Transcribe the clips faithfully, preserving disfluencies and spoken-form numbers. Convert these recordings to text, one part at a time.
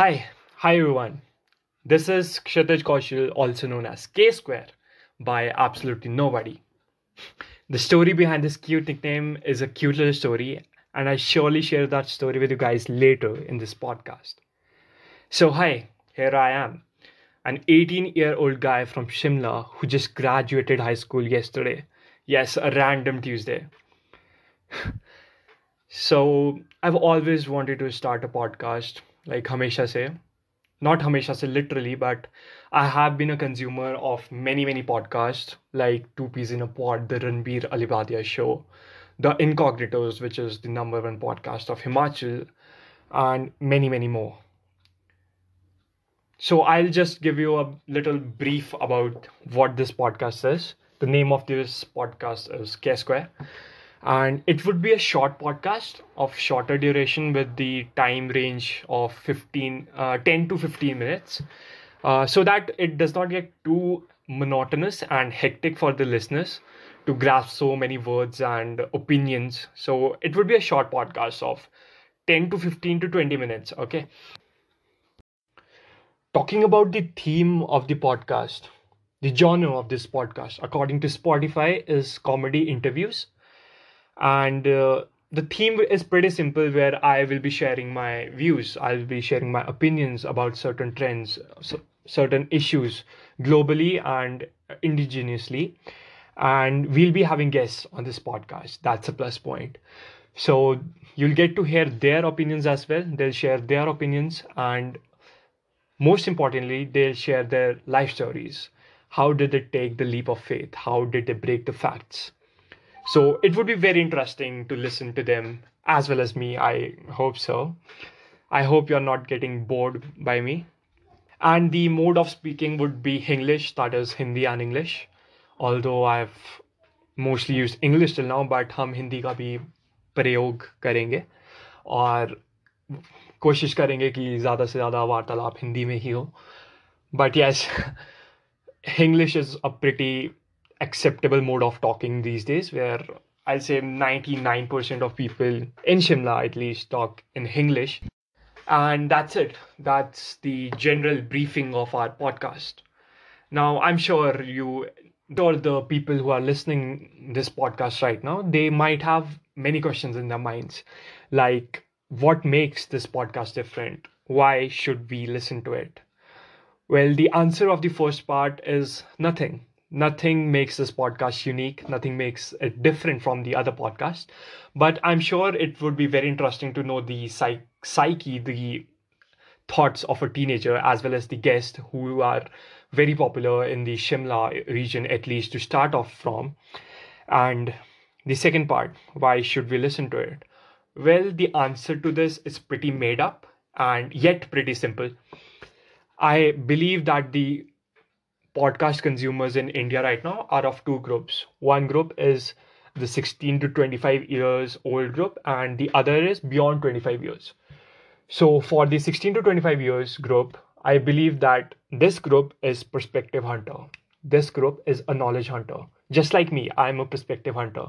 Hi, hi everyone. This is Kshitij Kaushal, also known as K Square, by absolutely nobody. The story behind this cute nickname is a cute little story, and I surely share that story with you guys later in this podcast. So hi, here I am, an eighteen-year-old guy from Shimla who just graduated high school yesterday. Yes, a random Tuesday. So I've always wanted to start a podcast. Like Hamesha se, not Hamesha se literally, but I have been a consumer of many, many podcasts like Two Peas in a Pot, The Ranbir Alibadiya Show, The Incognitos, which is the number one podcast of Himachal, and many, many more. So I'll just give you a little brief about what this podcast is. The name of this podcast is K Square. And it would be a short podcast of shorter duration with the time range of fifteen, uh, ten to fifteen minutes uh, so that it does not get too monotonous and hectic for the listeners to grasp so many words and opinions. So it would be a short podcast of ten to fifteen to twenty minutes, okay? Talking about the theme of the podcast, the genre of this podcast, according to Spotify, is comedy interviews. And uh, the theme is pretty simple, where I will be sharing my views. I'll be sharing my opinions about certain trends, so certain issues globally and indigenously. And we'll be having guests on this podcast. That's a plus point. So you'll get to hear their opinions as well. They'll share their opinions. And most importantly, they'll share their life stories. How did they take the leap of faith? How did they break the facts? So it would be very interesting to listen to them as well as me. I hope so. I hope you're not getting bored by me. And the mode of speaking would be Hinglish, that is Hindi and English. Although I've mostly used English till now, but hum Hindi ka bhi prayog karenge. Aur koshish karenge ki zyada se zyada vartalap Hindi mein hi ho. But yes, Hinglish is a pretty acceptable mode of talking these days, where I'll say ninety-nine percent of people in Shimla at least talk in Hinglish. And that's it. That's the general briefing of our podcast. Now, I'm sure you, all the people who are listening this podcast right now, they might have many questions in their minds. Like, what makes this podcast different? Why should we listen to it? Well, the answer of the first part is nothing. Nothing makes this podcast unique. Nothing makes it different from the other podcast. But I'm sure it would be very interesting to know the psych- psyche, the thoughts of a teenager, as well as the guests who are very popular in the Shimla region, at least to start off from. And the second part, why should we listen to it? Well, the answer to this is pretty made up and yet pretty simple. I believe that the podcast consumers in India right now are of two groups. One group is the sixteen to twenty-five years old group, and the other is beyond twenty-five years. So for the sixteen to twenty-five years group, I believe that this group is prospective hunter. This group is a knowledge hunter. Just like me, I'm a prospective hunter.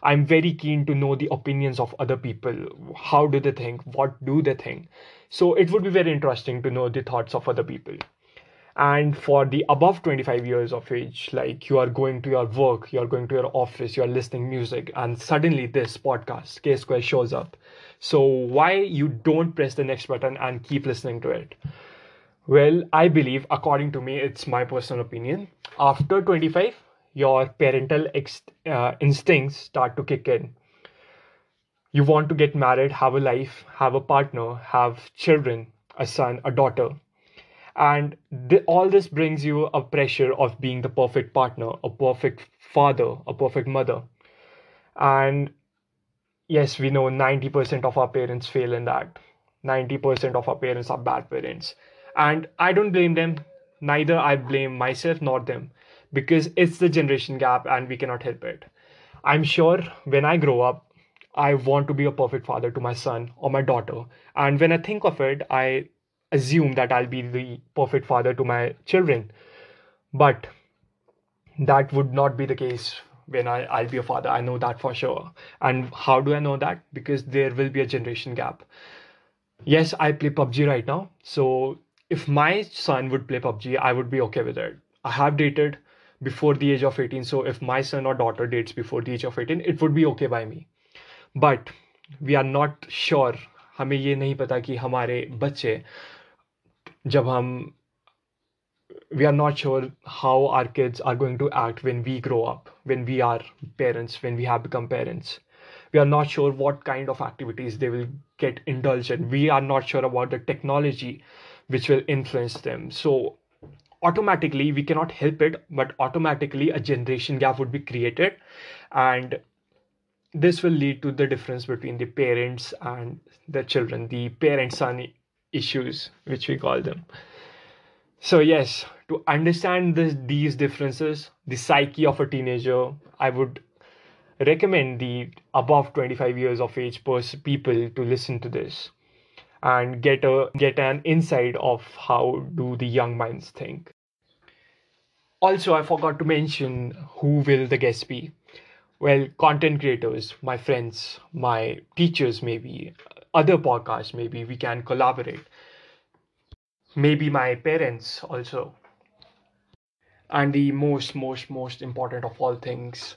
I'm very keen to know the opinions of other people. How do they think? What do they think? So it would be very interesting to know the thoughts of other people. And for the above twenty-five years of age, like you are going to your work, you are going to your office, you are listening music, and suddenly this podcast, K Square, shows up. So why you don't press the next button and keep listening to it? Well, I believe, according to me, it's my personal opinion. After twenty-five, your parental ex- uh, instincts start to kick in. You want to get married, have a life, have a partner, have children, a son, a daughter. And the, all this brings you a pressure of being the perfect partner, a perfect father, a perfect mother. And yes, we know ninety percent of our parents fail in that. ninety percent of our parents are bad parents. And I don't blame them. Neither I blame myself nor them, because it's the generation gap and we cannot help it. I'm sure when I grow up, I want to be a perfect father to my son or my daughter. And when I think of it, I assume that I'll be the perfect father to my children. But that would not be the case when I, I'll be a father. I know that for sure. And how do I know that? Because there will be a generation gap. Yes, I play P U B G right now. So if my son would play P U B G, I would be okay with it. I have dated before the age of eighteen. So if my son or daughter dates before the age of eighteen, it would be okay by me. But we are not sure. हमें ये नहीं पता कि हमारे बच्चे जब हम we are not sure how our kids are going to act when we grow up, when we are parents, when we have become parents. We are not sure what kind of activities they will get indulged in. We are not sure about the technology which will influence them. So automatically, we cannot help it, but automatically a generation gap would be created. And this will lead to the difference between the parents and the children, the parent-son issues, which we call them. So yes, to understand this, these differences, the psyche of a teenager, I would recommend the above twenty-five years of age people to listen to this and get a get an insight of how do the young minds think. Also, I forgot to mention who will the guests be. Well, content creators, my friends, my teachers, maybe other podcasts, maybe we can collaborate. Maybe my parents also. And the most, most, most important of all things,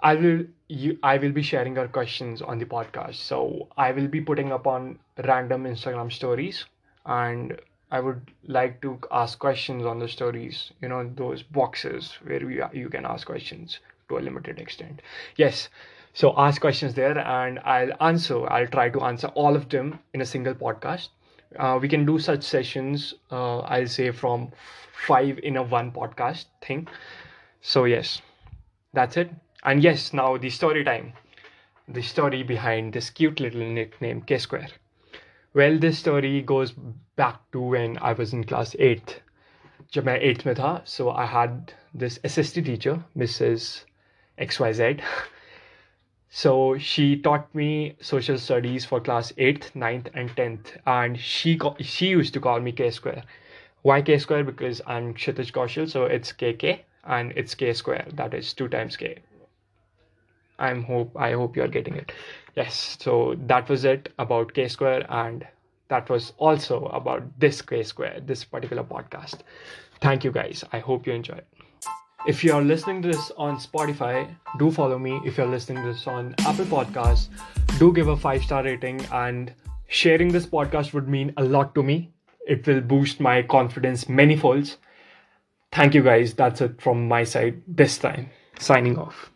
I will you, I will be sharing our questions on the podcast. So I will be putting up on random Instagram stories, and I would like to ask questions on the stories, you know, those boxes where we you can ask questions to a limited extent. Yes. So ask questions there and I'll answer. I'll try to answer all of them in a single podcast. Uh, we can do such sessions, uh, I'll say from five in a one podcast thing. So yes, that's it. And yes, now the story time. The story behind this cute little nickname, K Square. Well, this story goes back to when I was in class eighth. Jab main eighth mein tha, so I had this S S T teacher, Missus X Y Z. So she taught me social studies for class eighth, ninth and tenth. And she she used to call me K Square. Why K Square? Because I'm Kshitij Kaushal. So it's K K and it's K Square. That is two times K. I'm hope, I hope you're getting it. Yes. So that was it about K Square. And that was also about this K Square, this particular podcast. Thank you guys. I hope you enjoyed. If you're listening to this on Spotify, do follow me. If you're listening to this on Apple Podcasts, do give a five-star rating, and sharing this podcast would mean a lot to me. It will boost my confidence many folds. Thank you guys. That's it from my side this time. Signing off.